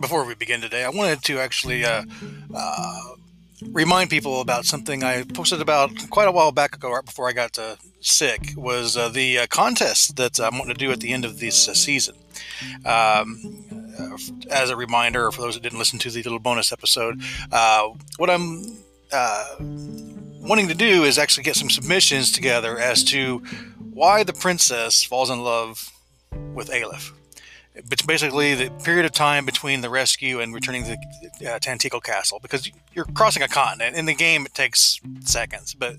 Before we begin today, I wanted to actually remind people about something I posted about quite a while back ago, right before I got sick, was the contest that I'm wanting to do at the end of this season. As a reminder, for those who didn't listen to the little bonus episode, what I'm wanting to do is actually get some submissions together as to why the princess falls in love with Aleph. It's basically the period of time between the rescue and returning to Tantico Castle, because you're crossing a continent. In the game, it takes seconds, but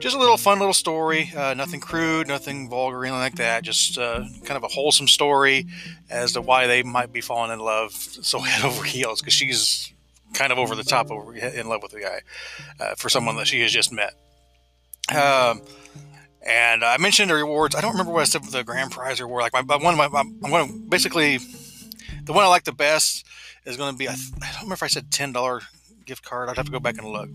just a little fun little story. Nothing crude, nothing vulgar, anything like that. Just kind of a wholesome story as to why they might be falling in love so head over heels, because she's kind of over the top in love with the guy for someone that she has just met. And I mentioned the rewards. I don't remember what I said with the grand prize reward. Like the one I like the best is going to be, I don't remember if I said $10 gift card. I'd have to go back and look.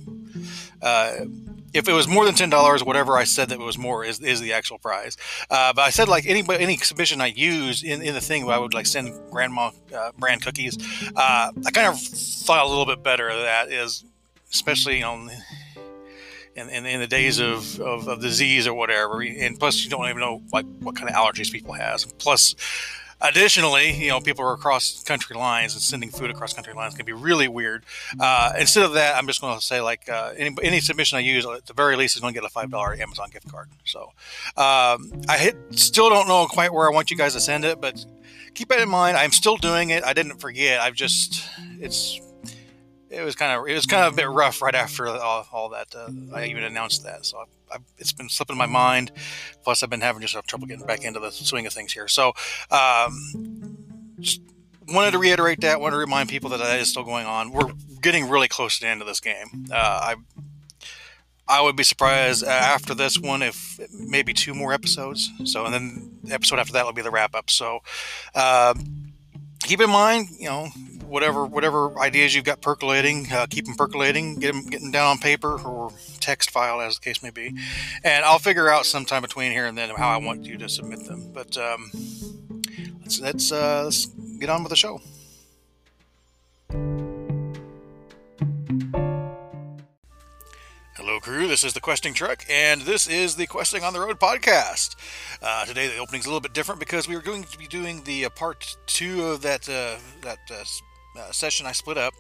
If it was more than $10, whatever I said that it was more is the actual prize. But I said like any exhibition I used in the thing where I would like send grandma brand cookies. I kind of thought a little bit better of that, is especially on. In the days of disease or whatever, and plus you don't even know like what kind of allergies people have. Plus, additionally, you know, people are across country lines, and sending food across country lines can be really weird. Instead of that, I'm just going to say like any submission I use, at the very least, is going to get a $5 Amazon gift card. So still don't know quite where I want you guys to send it, but keep that in mind. I'm still doing it. I didn't forget. It was kind of a bit rough right after all that. I even announced that, so it's been slipping my mind. Plus, I've been having just trouble getting back into the swing of things here. So, just wanted to reiterate that. Wanted to remind people that is still going on. We're getting really close to the end of this game. I would be surprised after this one if maybe 2 more episodes. So, and then the episode after that will be the wrap up. So, keep in mind, you know. Whatever ideas you've got percolating, keep them percolating, getting down on paper or text file, as the case may be. And I'll figure out sometime between here and then how I want you to submit them. But let's get on with the show. Hello, crew. This is the Questing Truck, and this is the Questing on the Road podcast. Today, the opening's a little bit different because we are going to be doing the part 2 of that session I split up.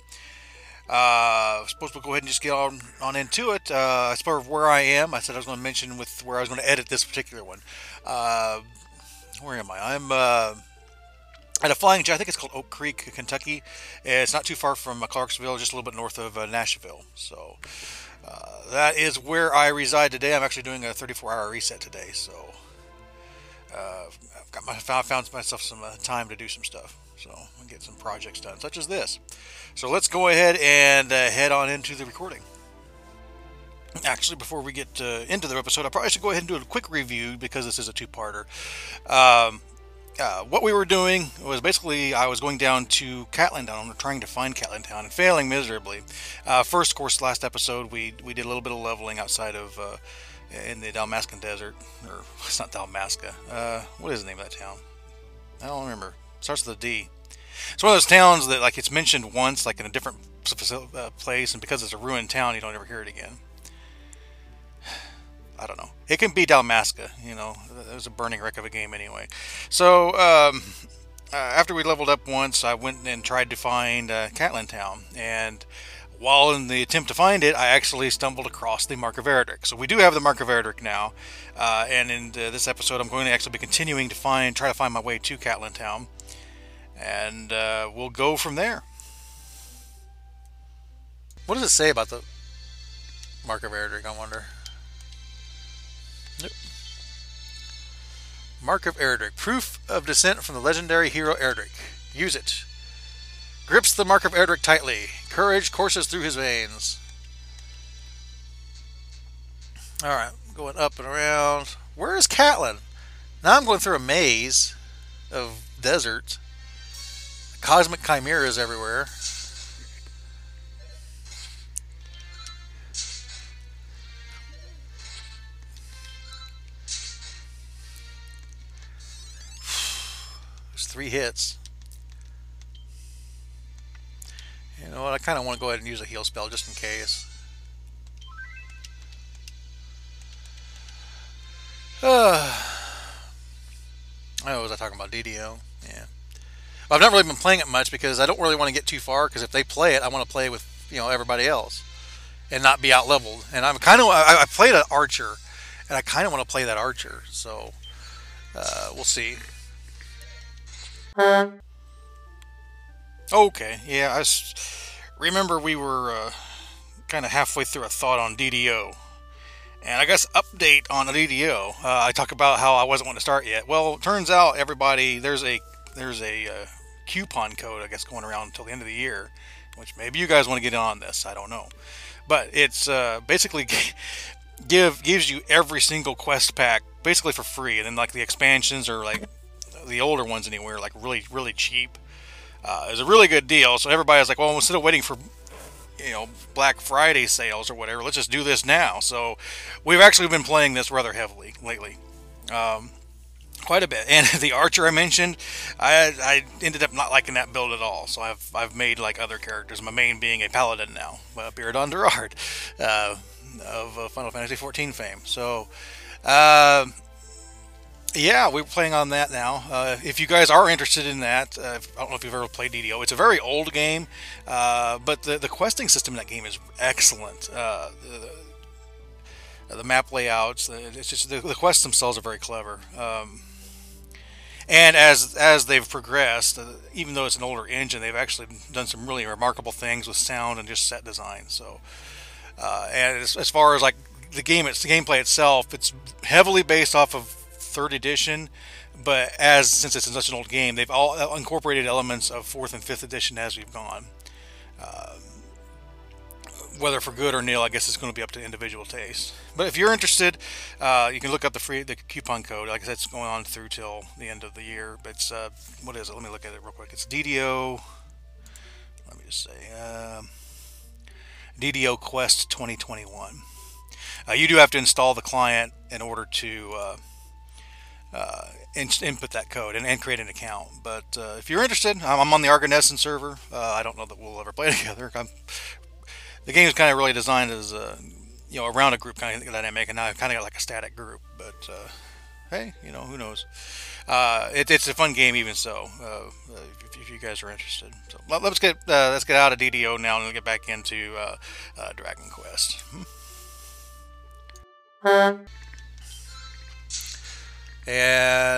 I suppose we'll go ahead and just get on into it. As far as where I am, I said I was going to mention with where I was going to edit this particular one. Where am I? I'm at a flying I think it's called Oak Creek, Kentucky. It's not too far from Clarksville, just a little bit north of Nashville. So that is where I reside today. I'm actually doing a 34-hour reset today, so I found myself some time to do some stuff. So I'll get some projects done, such as this. So let's go ahead and head on into the recording. Actually, before we get into the episode, I probably should go ahead and do a quick review because this is a two-parter. What we were doing was basically I was going down to Cantlin Town, trying to find Cantlin Town, and failing miserably. First, of course, last episode, we did a little bit of leveling outside of... in the Dalmascan Desert, or it's not Dalmasca. What is the name of that town? I don't remember. Starts with a D. It's one of those towns that, like, it's mentioned once, like in a different place, and because it's a ruined town, you don't ever hear it again. I don't know. It can be Dalmasca, you know. It was a burning wreck of a game anyway. So, after we leveled up once, I went and tried to find Cantlin Town, and while in the attempt to find it, I actually stumbled across the Mark of Erdrick. So we do have the Mark of Erdrick now, and in this episode, I'm going to actually be continuing to try to find my way to Cantlin Town, and we'll go from there. What does it say about the Mark of Erdrick? I wonder. Nope. Mark of Erdrick, proof of descent from the legendary hero Erdrick. Use it. Grips the Mark of Erdrick tightly. Courage courses through his veins. Alright, going up and around. Where is Cantlin? Now I'm going through a maze of deserts. Cosmic chimeras everywhere. There's 3 hits. You know what, I kind of want to go ahead and use a heal spell just in case. Oh, was I talking about DDO? Yeah. Well, I've not really been playing it much because I don't really want to get too far, because if they play it, I want to play with, you know, everybody else and not be out-leveled. And I'm kind of, I played an archer, and I kind of want to play that archer, so we'll see. Okay, yeah, I remember we were kind of halfway through a thought on DDO. And I guess update on DDO. I talk about how I wasn't wanting to start yet. Well, it turns out everybody, there's a coupon code, I guess, going around until the end of the year, which maybe you guys want to get in on this. I don't know, but it's basically gives you every single quest pack basically for free, and then like the expansions or like the older ones anyway are like really cheap. It's a really good deal. So everybody's like, well, instead of waiting for, you know, Black Friday sales or whatever, let's just do this now. So we've actually been playing this rather heavily lately. Quite a bit. And the archer I mentioned, I ended up not liking that build at all, so I've made like other characters, my main being a paladin now, Biradon Durard, of Final Fantasy XIV fame. So yeah, we're playing on that now. If you guys are interested in that, I don't know if you've ever played DDO. It's a very old game, but the questing system in that game is excellent. The map layouts, it's just the quests themselves are very clever. And as they've progressed, even though it's an older engine, they've actually done some really remarkable things with sound and just set design. So, and as far as like the game, it's the gameplay itself. It's heavily based off of 3rd edition, but since it's such an old game, they've all incorporated elements of 4th and 5th edition as we've gone. Whether for good or nil, I guess it's going to be up to individual taste. But if you're interested, you can look up the coupon code. Like I said, it's going on through till the end of the year. But it's what is it? Let me look at it real quick. It's DDO. Let me just say DDO Quest 2021. You do have to install the client in order to input that code and create an account. But if you're interested, I'm on the Argonesson server. I don't know that we'll ever play together. The game is kind of really designed as you know, around a group kind of dynamic, and now I've kind of got like a static group. But hey, you know, who knows? It's a fun game, even so. If you guys are interested, so let's get out of DDO now and get back into Dragon Quest. And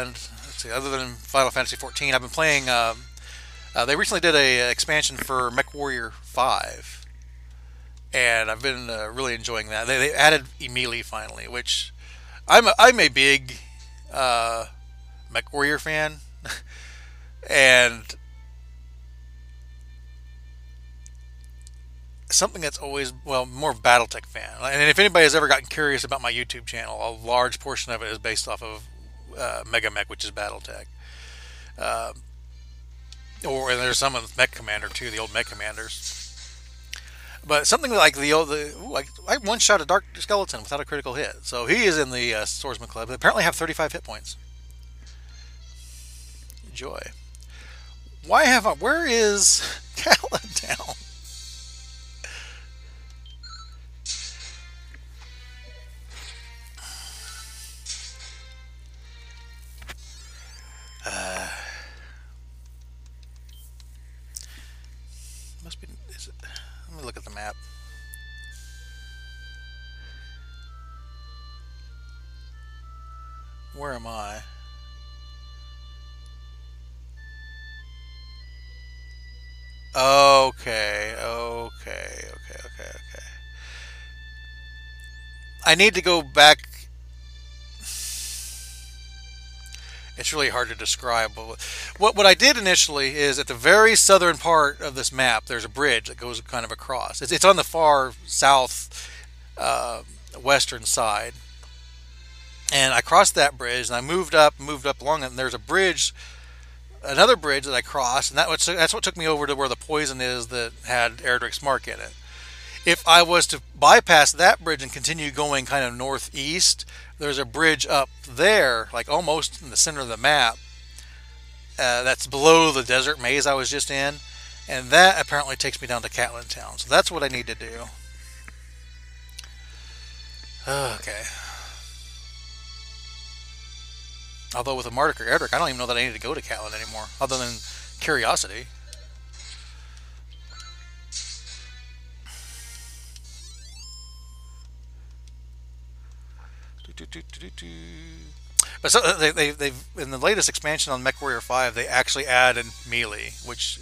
let's see. Other than Final Fantasy XIV, I've been playing. They recently did an expansion for MechWarrior 5. And I've been really enjoying that. They added Emili finally, which I'm a big MechWarrior fan, and something that's always, well, more Battletech fan. And if anybody's ever gotten curious about my YouTube channel, a large portion of it is based off of Mega Mech, which is Battletech. And there's some of Mech Commander too, the old Mech Commanders. But something like I one-shot a Dark Skeleton without a critical hit. So he is in the Swordsman Club. They apparently have 35 hit points. Enjoy. Why have I... Where is Cantlin Town? Must be... Is it... Let me look at the map. Where am I? Okay. I need to go back. It's really hard to describe, but what I did initially is at the very southern part of this map, there's a bridge that goes kind of across. It's on the far south western side, and I crossed that bridge and I moved up along it, and there's a bridge, another bridge that I crossed, and that's what took me over to where the poison is that had Erdrick's mark in it. If I was to bypass that bridge and continue going kind of northeast, there's a bridge up there, like almost in the center of the map, That's below the desert maze I was just in. And that apparently takes me down to Cantlin Town. So that's what I need to do. Okay. Although with a Mark of Erdrick, I don't even know that I need to go to Cantlin anymore. Other than curiosity. But so they've in the latest expansion on MechWarrior 5, they actually added melee, which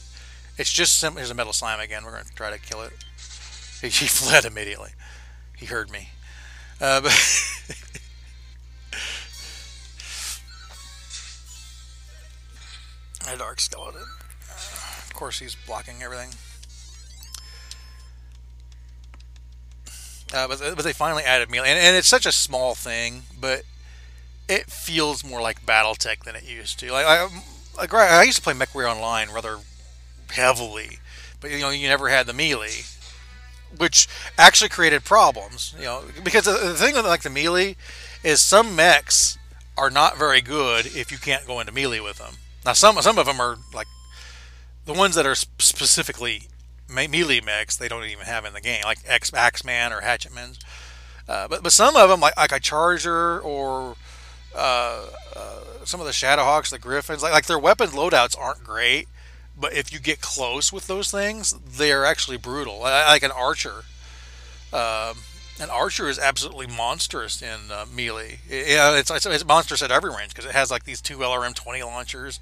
it's just simple. Here's a metal slime again. We're going to try to kill it. He fled immediately. He heard me. But a dark skeleton. Of course, he's blocking everything. But they finally added melee, and it's such a small thing, but it feels more like Battletech than it used to. Like I used to play MechWarrior Online rather heavily, but you know you never had the melee, which actually created problems. You know, because the thing with like the melee is some mechs are not very good if you can't go into melee with them. Now some of them are like the ones that are specifically melee mechs they don't even have in the game, like Axeman or Hatchetmen. But some of them, like a Charger or some of the Shadowhawks, the Griffins, like their weapon loadouts aren't great, but if you get close with those things, they're actually brutal. Like an Archer. An Archer is absolutely monstrous in melee. It's monstrous at every range because it has like these two LRM-20 launchers,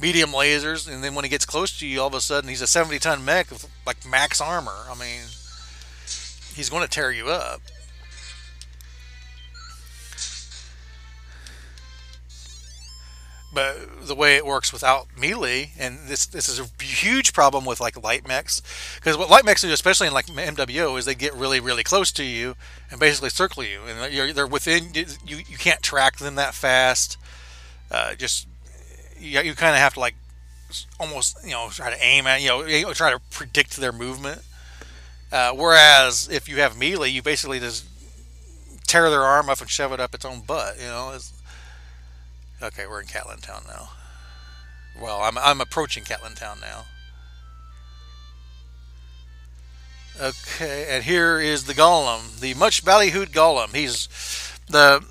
medium lasers, and then when he gets close to you, all of a sudden he's a 70-ton mech with like max armor. I mean, he's going to tear you up. But the way it works without melee, and this is a huge problem with like light mechs, because what light mechs do, especially in like MWO, is they get really, really close to you and basically circle you, and they're within you can't track them that fast. You kind of have to like almost try to aim at try to predict their movement. Whereas if you have melee, you basically just tear their arm up and shove it up its own butt. Okay, we're in Cantlin Town now. Well, I'm approaching Cantlin Town now. Okay, and here is the Golem, the much ballyhooed Golem.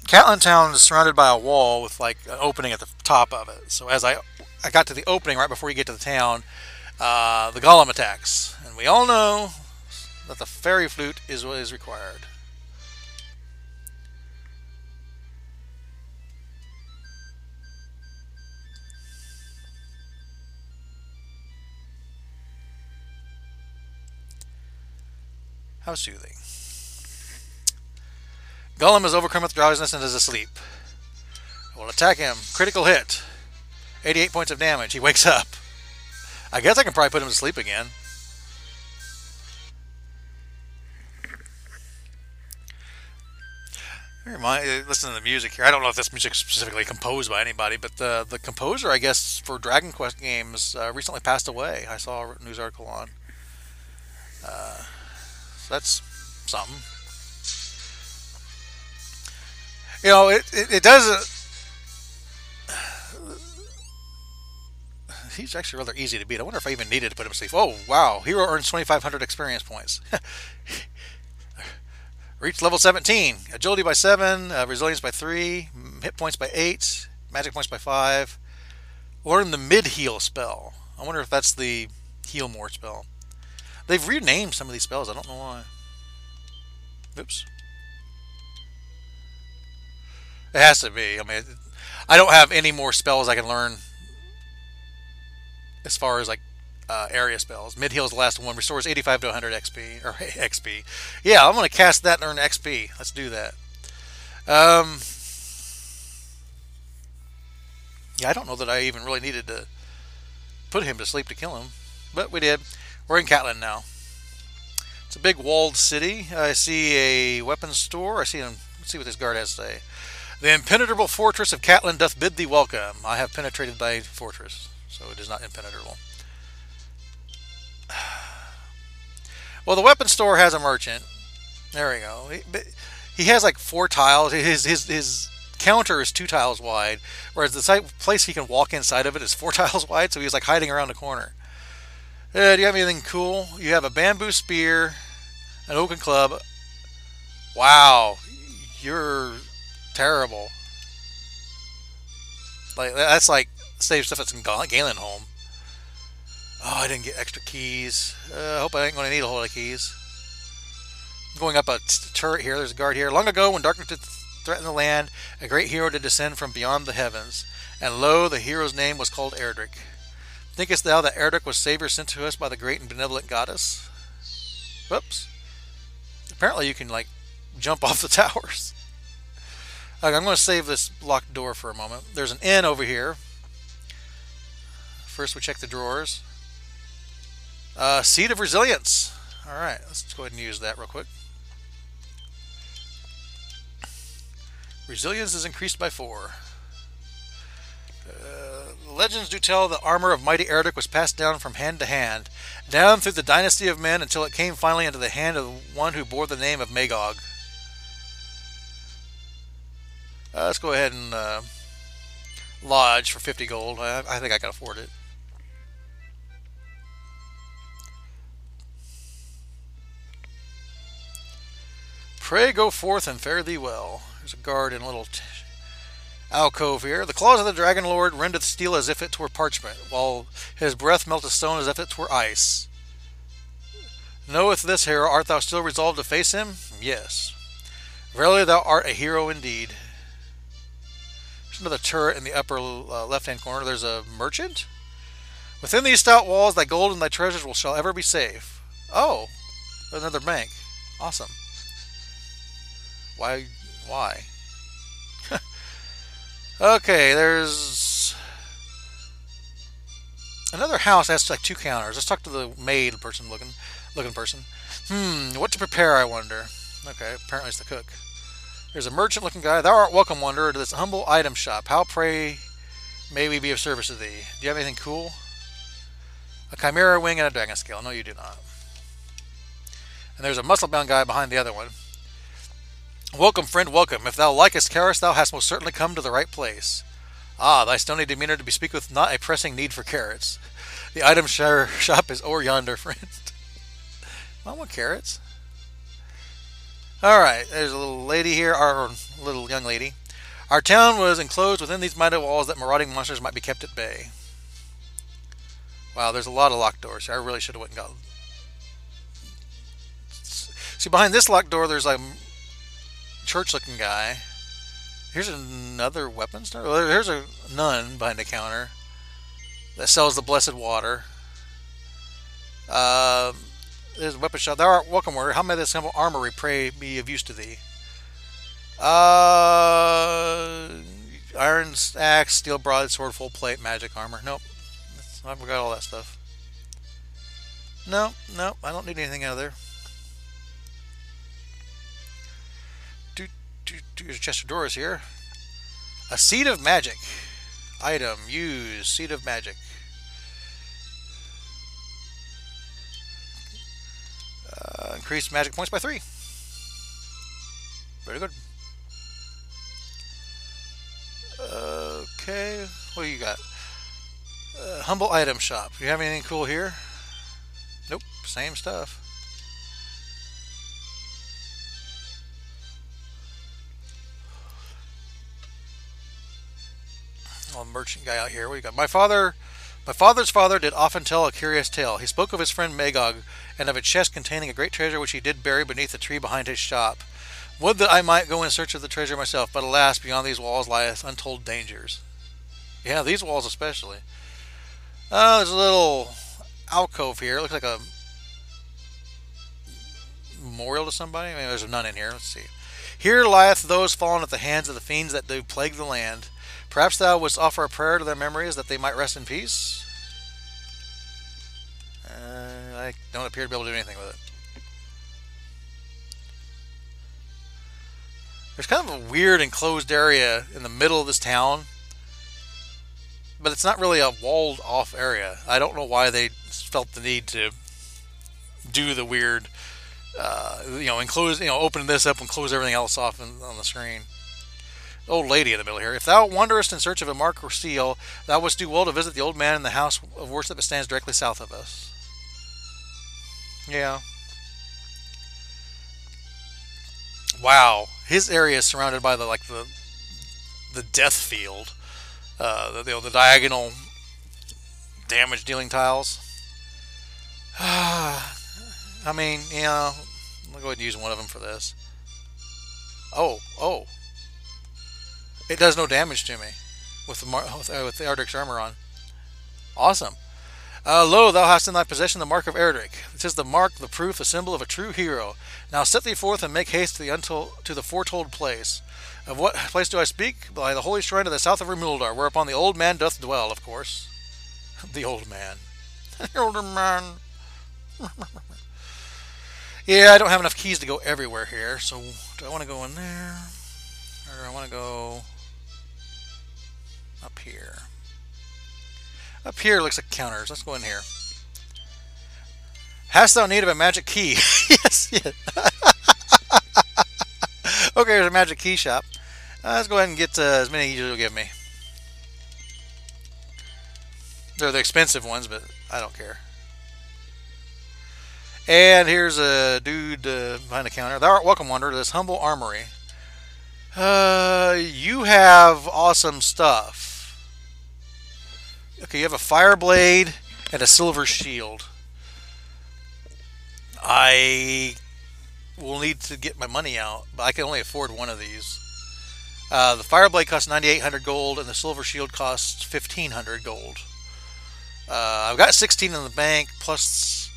Cantlin Town is surrounded by a wall with like an opening at the top of it. So as I got to the opening right before you get to the town, the Golem attacks, and we all know that the fairy flute is what is required. How soothing. Golem is overcome with drowsiness and is asleep. I will attack him. Critical hit. 88 points of damage. He wakes up. I guess I can probably put him to sleep again. Listen to the music here. I don't know if this music is specifically composed by anybody, but the composer, I guess, for Dragon Quest games recently passed away. I saw a news article on... that's something. It doesn't... He's actually rather easy to beat. I wonder if I even needed to put him to sleep. Oh, wow. Hero earns 2,500 experience points. Reached level 17. Agility by 7. Resilience by 3. Hit points by 8. Magic points by 5. Learn the mid-heal spell. I wonder if that's the heal more spell. They've renamed some of these spells. I don't know why. Oops. It has to be. I mean, I don't have any more spells I can learn as far as, like, area spells. Mid-heal's the last one. Restores 85 to 100 XP. Or XP. Yeah, I'm going to cast that and earn XP. Let's do that. Yeah, I don't know that I even really needed to put him to sleep to kill him. But we did. We're in Cantlin now. It's a big walled city. I see a weapons store. Let's see what this guard has to say. The impenetrable fortress of Cantlin doth bid thee welcome. I have penetrated thy fortress, so it is not impenetrable. Well, the weapons store has a merchant. There we go. He has like 4 tiles. His counter is 2 tiles wide, whereas the site place he can walk inside of it is 4 tiles wide, so he's like hiding around the corner. Do you have anything cool? You have a bamboo spear, an oaken club. Wow, you're terrible. Like, that's like save stuff that's in Galenholm. Oh, I didn't get extra keys. I hope I ain't going to need a whole lot of keys. I'm going up a turret here. There's a guard here. Long ago, when darkness did threaten the land, a great hero did descend from beyond the heavens. And lo, the hero's name was called Erdrick. Thinkest thou that Erdrick was savior sent to us by the great and benevolent goddess? Whoops. Apparently you can, like, jump off the towers. Okay, I'm going to save this locked door for a moment. There's an inn over here. First, we check the drawers. Seed of Resilience. Alright, let's go ahead and use that real quick. Resilience is increased by 4. Legends do tell the armor of mighty Erdrick was passed down from hand to hand, down through the dynasty of men until it came finally into the hand of one who bore the name of Magog. Let's go ahead and lodge for 50 gold. I think I can afford it. Pray go forth and fare thee well. There's a guard in a little alcove here. The claws of the Dragon Lord rendeth steel as if it were parchment, while his breath melteth stone as if it were ice. Knoweth this hero, art thou still resolved to face him? Yes. Verily thou art a hero indeed. There's another turret in the upper left-hand corner. There's a merchant? Within these stout walls thy gold and thy treasures will shall ever be safe. Oh, another bank. Awesome. Why? Okay, there's another house that's like 2 counters. Let's talk to the maid person looking person. What to prepare, I wonder. Okay, apparently it's the cook. There's a merchant looking guy. Thou art welcome, wanderer, to this humble item shop. How, pray, may we be of service to thee? Do you have anything cool? A chimera wing and a dragon scale. No, you do not. And there's a muscle-bound guy behind the other one. Welcome, friend, welcome. If thou likest Karis, thou hast most certainly come to the right place. Ah, thy stony demeanor to bespeak with not a pressing need for carrots. The item shop is o'er yonder, friend. I want carrots. Alright, there's a little lady here, our little young lady. Our town was enclosed within these mighty walls that marauding monsters might be kept at bay. Wow, there's a lot of locked doors here. I really should have went and got... See, behind this locked door, there's like... church-looking guy. Here's another weapon store. Well, here's a nun behind the counter that sells the blessed water. There's a weapon shop. Thou art welcome, warrior. How may this humble armory pray be of use to thee? Iron axe, steel broadsword, full plate, magic armor. Nope. I forgot all that stuff. No. I don't need anything out of there. There's a chest of drawers here. A seed of magic. Item. Use. Seed of magic. Increased magic points by 3. Very good. Okay. What do you got? Humble item shop. Do you have anything cool here? Nope. Same stuff. Merchant guy out here. What do you got? My father's father did often tell a curious tale. He spoke of his friend Magog and of a chest containing a great treasure which he did bury beneath a tree behind his shop. Would that I might go in search of the treasure myself, but alas, beyond these walls lieth untold dangers. Yeah, these walls especially. There's a little alcove here. It looks like a memorial to somebody. I mean, there's a nun in here. Let's see. Here lieth those fallen at the hands of the fiends that do plague the land. Perhaps thou wouldst offer a prayer to their memories that they might rest in peace? I don't appear to be able to do anything with it. There's kind of a weird enclosed area in the middle of this town, but it's not really a walled off area. I don't know why they felt the need to do the weird, enclose, open this up and close everything else off on the screen. old lady in the middle here. If thou wanderest in search of a mark or seal, thou wouldst do well to visit the old man in the house of worship that stands directly south of us. Yeah. Wow, his area is surrounded by the death field, the diagonal damage dealing tiles. I mean, yeah, I'll go ahead and use one of them for this. Oh, it does no damage to me with the Erdrick's armor on. Awesome. Lo, thou hast in thy possession the mark of Erdrick. This is the mark, the proof, the symbol of a true hero. Now set thee forth and make haste to the foretold place. Of what place do I speak? By the holy shrine to the south of Rimuldar, whereupon the old man doth dwell, of course. The old man. The older man. Yeah, I don't have enough keys to go everywhere here, so do I want to go in there? Or I want to go up here. Up here looks like counters. Let's go in here. Hast thou need of a magic key? Yes. Okay, there's a magic key shop. Let's go ahead and get as many as you'll give me. They're the expensive ones, but I don't care. And here's a dude behind the counter. Thou art welcome, wanderer, to this humble armory. You have awesome stuff. Okay, you have a fire blade and a silver shield. I will need to get my money out, but I can only afford one of these. The fire blade costs 9,800 gold, and the silver shield costs 1,500 gold. I've got 16 in the bank, plus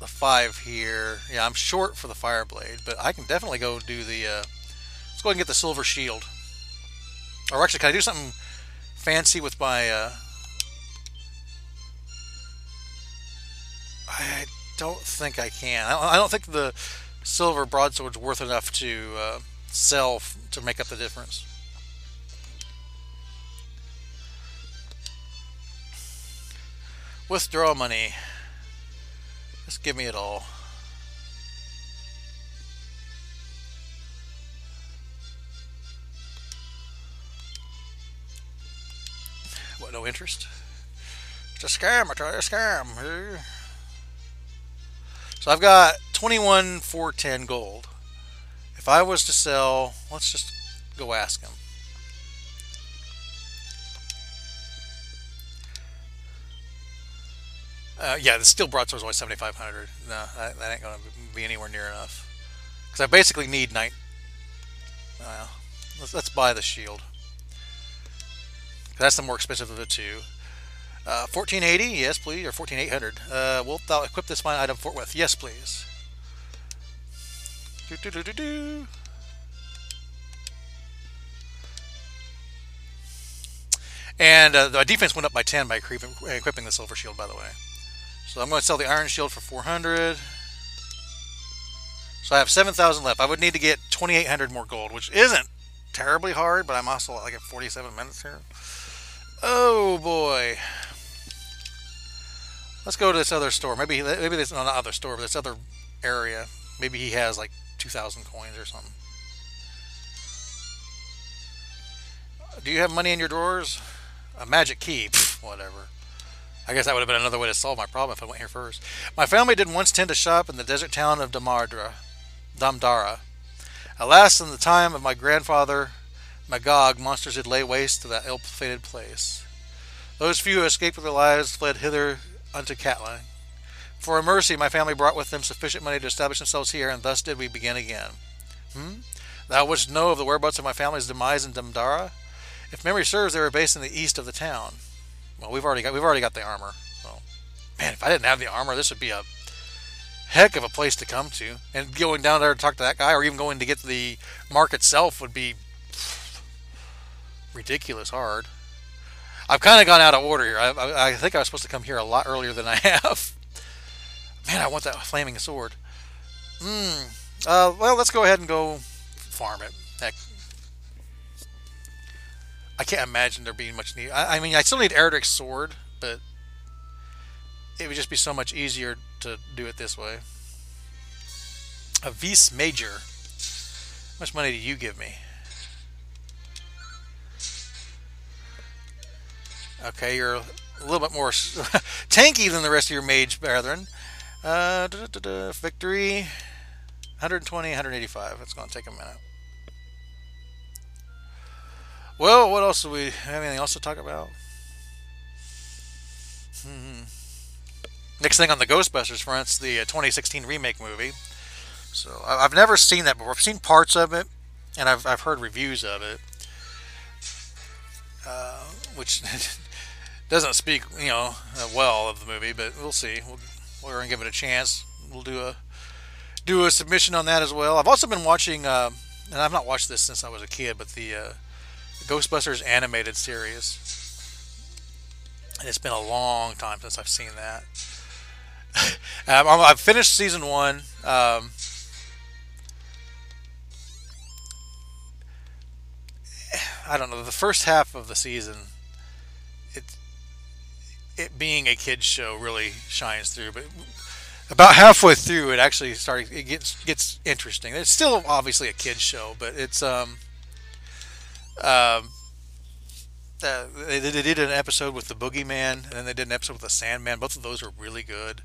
the 5 here. Yeah, I'm short for the fire blade, but I can definitely go do the... let's go ahead and get the silver shield. Or actually, can I do something fancy with my I don't think I can. I don't think the silver broadsword's worth enough to sell to make up the difference. Withdraw money. Just give me it all. What, no interest? It's a scam. I try to scam. So I've got 21,410 gold. If I was to sell, let's just go ask him. Yeah, the steel broadsword's only 7,500. No, that ain't gonna be anywhere near enough. Because I basically need night. Let's buy the shield. That's the more expensive of the two. 1480, yes, please, or 14,800. Wilt thou equip this fine item forthwith? Yes, please. And the defense went up by 10 by equipping the silver shield, by the way. So I'm going to sell the iron shield for 400. So I have 7,000 left. I would need to get 2,800 more gold, which isn't terribly hard, but I'm also like at 47 minutes here. Oh boy. Let's go to this other store. Maybe this, no, not other store, but this other area. Maybe he has like 2,000 coins or something. Do you have money in your drawers? A magic key. Pfft, whatever. I guess that would have been another way to solve my problem if I went here first. My family did once tend to shop in the desert town of Damdara. Alas, in the time of my grandfather Magog, monsters had laid waste to that ill-fated place. Those few who escaped with their lives fled hither unto Cantlin. For a mercy, my family brought with them sufficient money to establish themselves here, and thus did we begin again. Thou wouldst know of the whereabouts of my family's demise in Damdara? If memory serves, they were based in the east of the town. Well, we've already got the armor. So, man, if I didn't have the armor, this would be a heck of a place to come to. And going down there to talk to that guy, or even going to get the mark itself, would be ridiculous hard. I've kind of gone out of order here. I think I was supposed to come here a lot earlier than I have. Man, I want that flaming sword. Well, let's go ahead and go farm it. Heck, I can't imagine there being much need. I mean, I still need Erdrick's sword, but it would just be so much easier to do it this way. A Vice Major. How much money do you give me? Okay, you're a little bit more tanky than the rest of your mage brethren. Victory. 120, 185. That's going to take a minute. Well, what else do we have? Anything else to talk about? Next thing on the Ghostbusters front's the 2016 remake movie. So I've never seen that before. I've seen parts of it, and I've heard reviews of it, which doesn't speak, you know, well of the movie. But we'll see. We're gonna give it a chance. We'll do a submission on that as well. I've also been watching, and I've not watched this since I was a kid, but the Ghostbusters animated series. And it's been a long time since I've seen that. I've finished season one. I don't know, the first half of the season, it being a kid's show really shines through, but about halfway through it actually gets interesting. It's still obviously a kid's show, but it's they did an episode with the Boogeyman, and then they did an episode with the Sandman. Both of those were really good.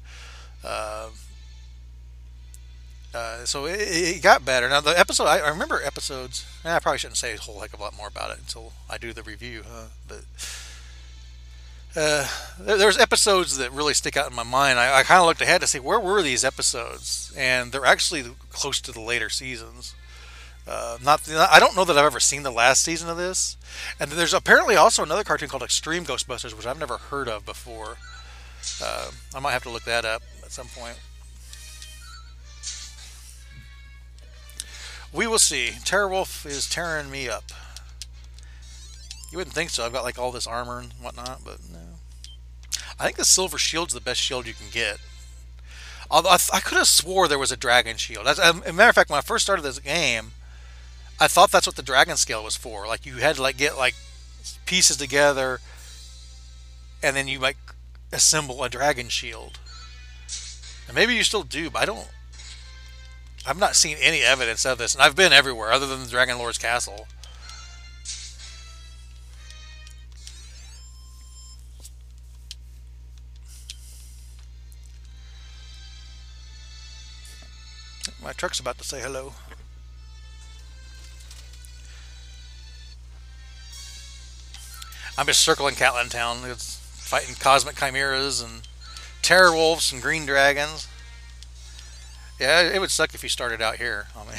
So it got better. Now the episode, I remember episodes. I probably shouldn't say a whole heck of a lot more about it until I do the review. There's episodes that really stick out in my mind. I kind of looked ahead to see where were these episodes, and they're actually close to the later seasons. I don't know that I've ever seen the last season of this. And there's apparently also another cartoon called Extreme Ghostbusters, which I've never heard of before. I might have to look that up at some point. We will see. Terrorwolf is tearing me up. You wouldn't think so. I've got like all this armor and whatnot, but no. I think the silver shield's the best shield you can get. Although I could have swore there was a dragon shield. As a matter of fact, when I first started this game, I thought that's what the dragon scale was for. Like you had to like get like pieces together, and then you like assemble a dragon shield. And maybe you still do, but I've not seen any evidence of this, and I've been everywhere other than the Dragon Lord's castle. My truck's about to say hello. I'm just circling Cantlin Town. It's fighting cosmic chimeras and terror wolves and green dragons. Yeah, it would suck if you started out here. I mean,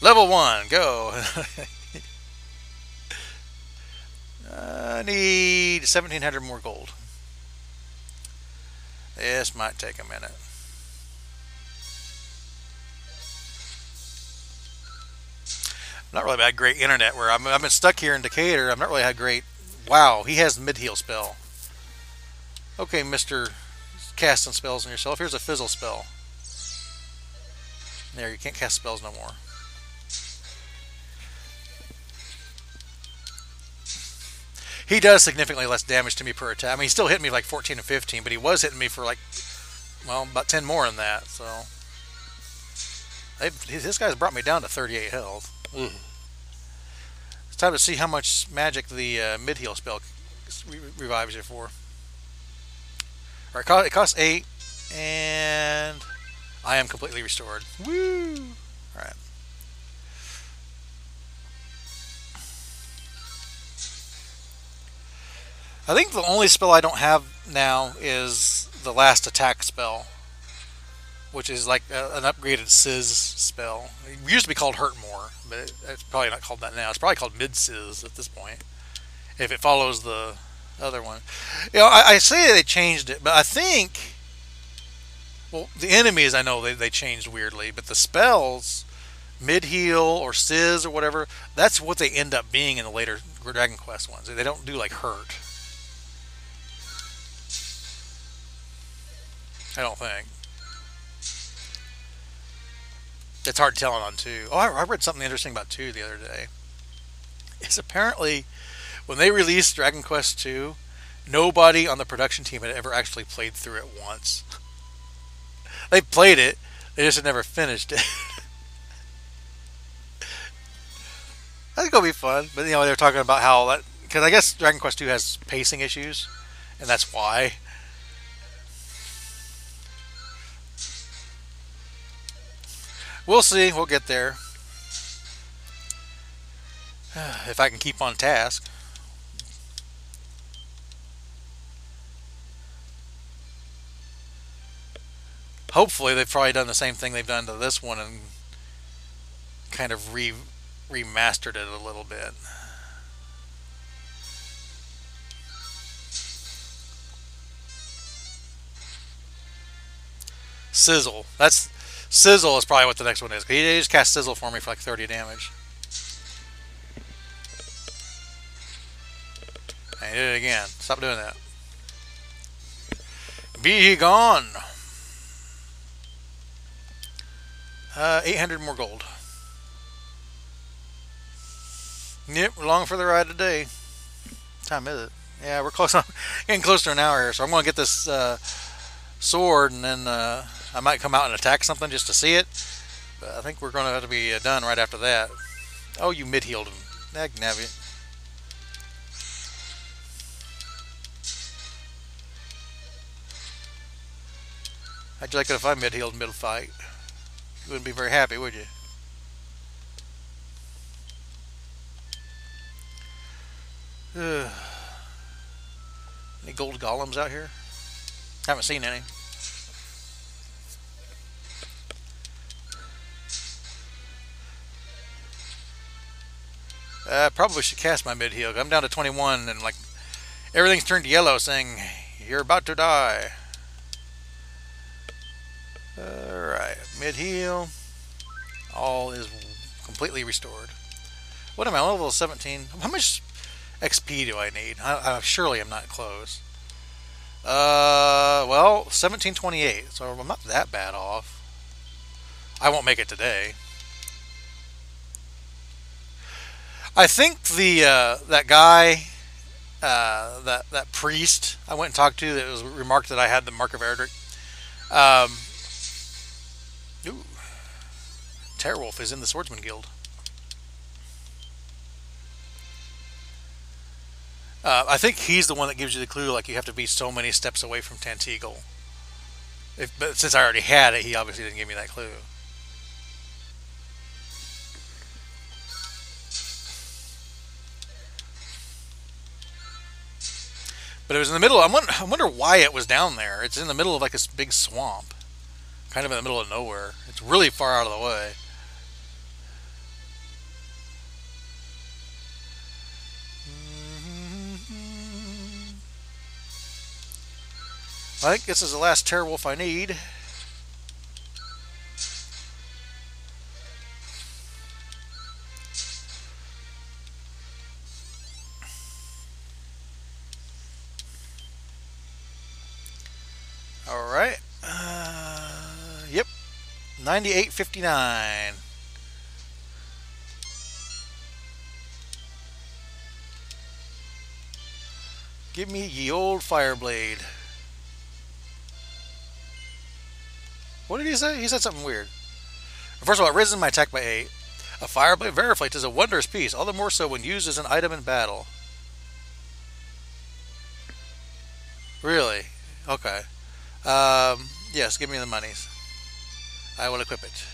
level 1, go. I need 1,700 more gold. This might take a minute. Not really had great internet where I've been stuck here in Decatur. I've not really had great. Wow, he has the mid-heal spell. Okay, Mr. Casting spells on yourself. Here's a fizzle spell. There, you can't cast spells no more. He does significantly less damage to me per attack. I mean, he still hit me like 14 and 15, but he was hitting me for like, well, about 10 more than that. So this guy's brought me down to 38 health. It's time to see how much magic the mid-heal spell revives you for. All right, it costs 8, and I am completely restored. Woo! All right. I think the only spell I don't have now is the last attack spell, which is like an upgraded Sizz spell. It used to be called Hurt More, but it's probably not called that now. It's probably called Mid-Sizz at this point, if it follows the other one. You know, I say they changed it, but I think, well, the enemies, I know they changed weirdly, but the spells, Mid-Heal or Sizz or whatever, that's what they end up being in the later Dragon Quest ones. They don't do like Hurt. I don't think. It's hard telling on 2. Oh, I read something interesting about 2 the other day. It's apparently when they released Dragon Quest 2, nobody on the production team had ever actually played through it once. They played it, they just had never finished it. I think it'll be fun. But, you know, they're talking about how... Because I guess Dragon Quest II has pacing issues. And that's why. We'll see. We'll get there. If I can keep on task. Hopefully they've probably done the same thing they've done to this one and kind of remastered it a little bit. Sizzle. That's Sizzle is probably what the next one is. He just cast Sizzle for me for like 30 damage. I did it again. Stop doing that. Be he gone. 800 more gold. Yep, we're long for the ride today. What time is it? Yeah, we're close. Getting close to an hour here, so I'm going to get this sword, and then I might come out and attack something just to see it. But I think we're going to have to be done right after that. Oh, you mid-healed him. That can have you. How'd you like it if I mid-healed middle fight? You wouldn't be very happy, would you? Ugh. Any gold golems out here? Haven't seen any. Probably should cast my mid-heal. I'm down to 21 and like everything's turned yellow saying you're about to die. Alright, mid-heal. All is completely restored. What am I, level 17? How much XP do I need? I surely am not close. Well, 1728, so I'm not that bad off. I won't make it today. I think the that guy, that priest I went and talked to that was remarked that I had the Mark of Erdrick. Ooh. Terwolf is in the Swordsman Guild. I think he's the one that gives you the clue, like, you have to be so many steps away from Tantegel. But since I already had it, he obviously didn't give me that clue. But it was in the middle. I wonder why it was down there. It's in the middle of, like, this big swamp. Kind of in the middle of nowhere. It's really far out of the way. I think this is the last Terwolf I need. All right. Yep. 98.59. Give me ye old Fireblade. What did he say? He said something weird. First of all, it raises my attack by 8. A Fireblade Veriflate is a wondrous piece, all the more so when used as an item in battle. Really? Okay. Yes, give me the monies. I will equip it.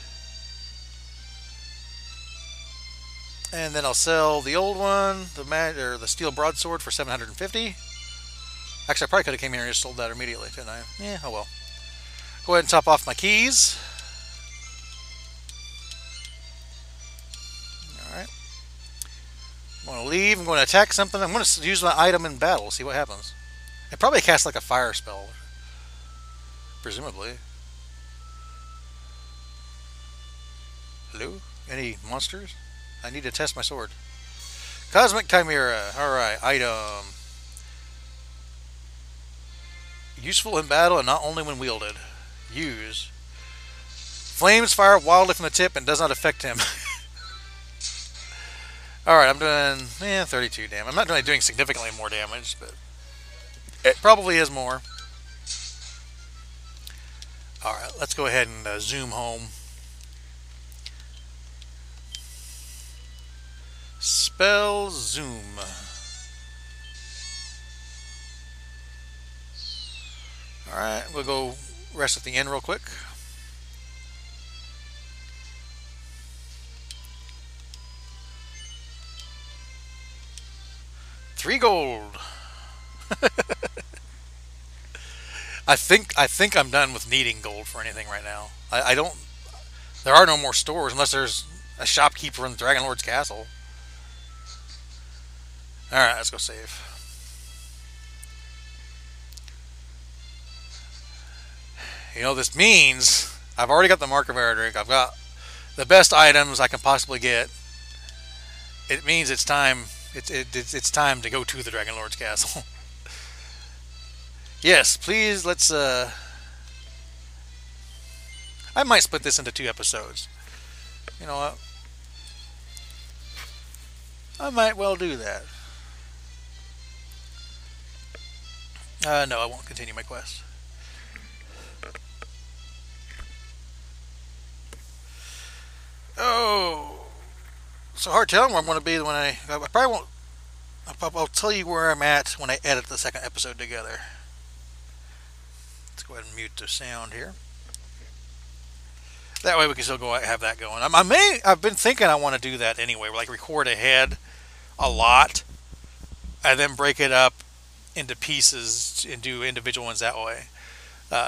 And then I'll sell the old one, the steel broadsword for 750. Actually, I probably could have came here and just sold that immediately, didn't I? Yeah, oh well. Go ahead and top off my keys. Alright. I'm going to leave. I'm going to attack something. I'm going to use my item in battle. See what happens. I probably cast like a fire spell. Presumably. Hello? Any monsters? I need to test my sword. Cosmic Chimera. Alright. Item. Useful in battle and not only when wielded. Use. Flames fire wildly from the tip and does not affect him. Alright, I'm doing 32 damage. I'm not really doing significantly more damage, but it probably is more. Alright, let's go ahead and zoom home. Spell Zoom. Alright, we'll go rest at the end real quick. $3 gold. I think I'm done with needing gold for anything right now. I don't. There are no more stores unless there's a shopkeeper in Dragon Lord's castle. All right, let's go save. You know, this means I've already got the Mark of Erdrick. I've got the best items I can possibly get. It means it's time. It's time to go to the Dragon Lord's castle. Yes, please, let's, I might split this into 2 episodes. You know what? I might well do that. No, I won't continue my quest. Oh! So hard telling where I'm going to be when I probably won't. I'll tell you where I'm at when I edit the second episode together. Let's go ahead and mute the sound here. That way we can still go have that going. I've been thinking I want to do that anyway. Like record ahead a lot, and then break it up into pieces and do individual ones that way.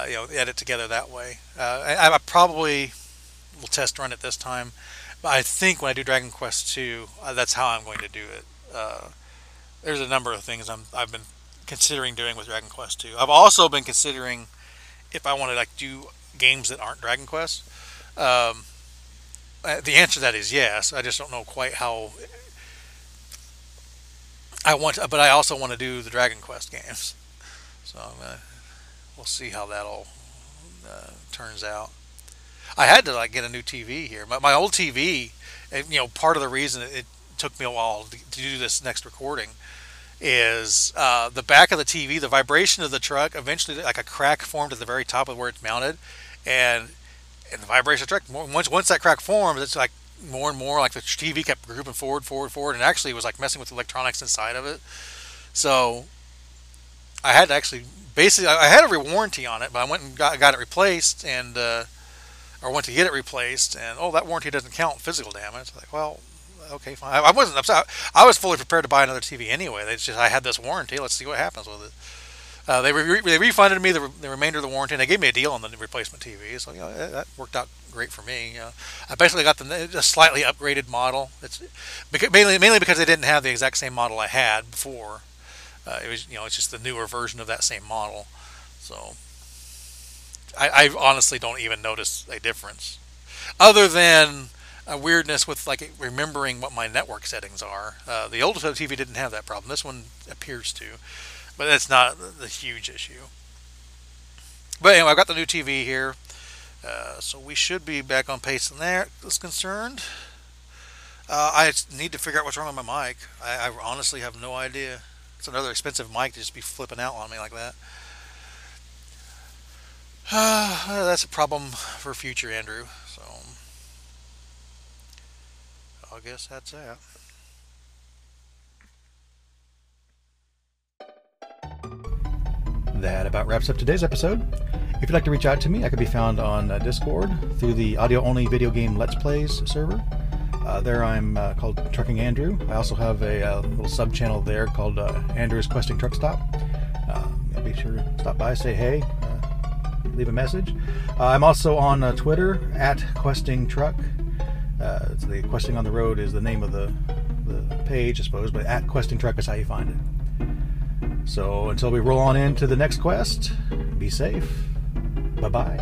You know, edit together that way. I probably will test run it this time. I think when I do Dragon Quest II, that's how I'm going to do it. There's a number of things I've been considering doing with Dragon Quest II. I've also been considering if I want to like do games that aren't Dragon Quest. The answer to that is yes. I just don't know quite how I want to, but I also want to do the Dragon Quest games. So we'll see how that all turns out. I had to like get a new TV here. My old TV, you know, part of the reason it took me a while to do this next recording is the back of the TV, the vibration of the truck, eventually like a crack formed at the very top of where it's mounted, and the vibration of the truck, once that crack forms, it's like more and more like the TV kept grouping forward, and actually it was like messing with the electronics inside of it. So I had to actually, basically, I had a warranty on it, but I went and got it replaced, and or went to get it replaced, and oh, that warranty doesn't count physical damage. Like, well, okay, fine. I wasn't upset. I was fully prepared to buy another TV anyway. It's just I had this warranty. Let's see what happens with it. They refunded me the remainder of the warranty, and they gave me a deal on the replacement TV. So you know that worked out great for me. You know, I basically got a slightly upgraded model. It's mainly because they didn't have the exact same model I had before. It was, you know, it's just the newer version of that same model. So I honestly don't even notice a difference, other than a weirdness with like remembering what my network settings are. The old TV didn't have that problem. This one appears to, but that's not the huge issue. But anyway, I've got the new TV here, so we should be back on pace in there. That's concerned. I need to figure out what's wrong with my mic. I honestly have no idea. It's another expensive mic to just be flipping out on me like that. That's a problem for future Andrew, so I guess that's that. That about wraps up today's episode. If you'd like to reach out to me, I could be found on Discord through the audio-only video game Let's Plays server. There I'm called Trucking Andrew. I also have a little sub-channel there called Andrew's Questing Truck Stop. Be sure to stop by, say hey. Leave a message. I'm also on Twitter at Questing Truck. It's the Questing on the Road is the name of the page, I suppose, but at Questing Truck is how you find it. So until we roll on into the next quest, be safe. Bye-bye.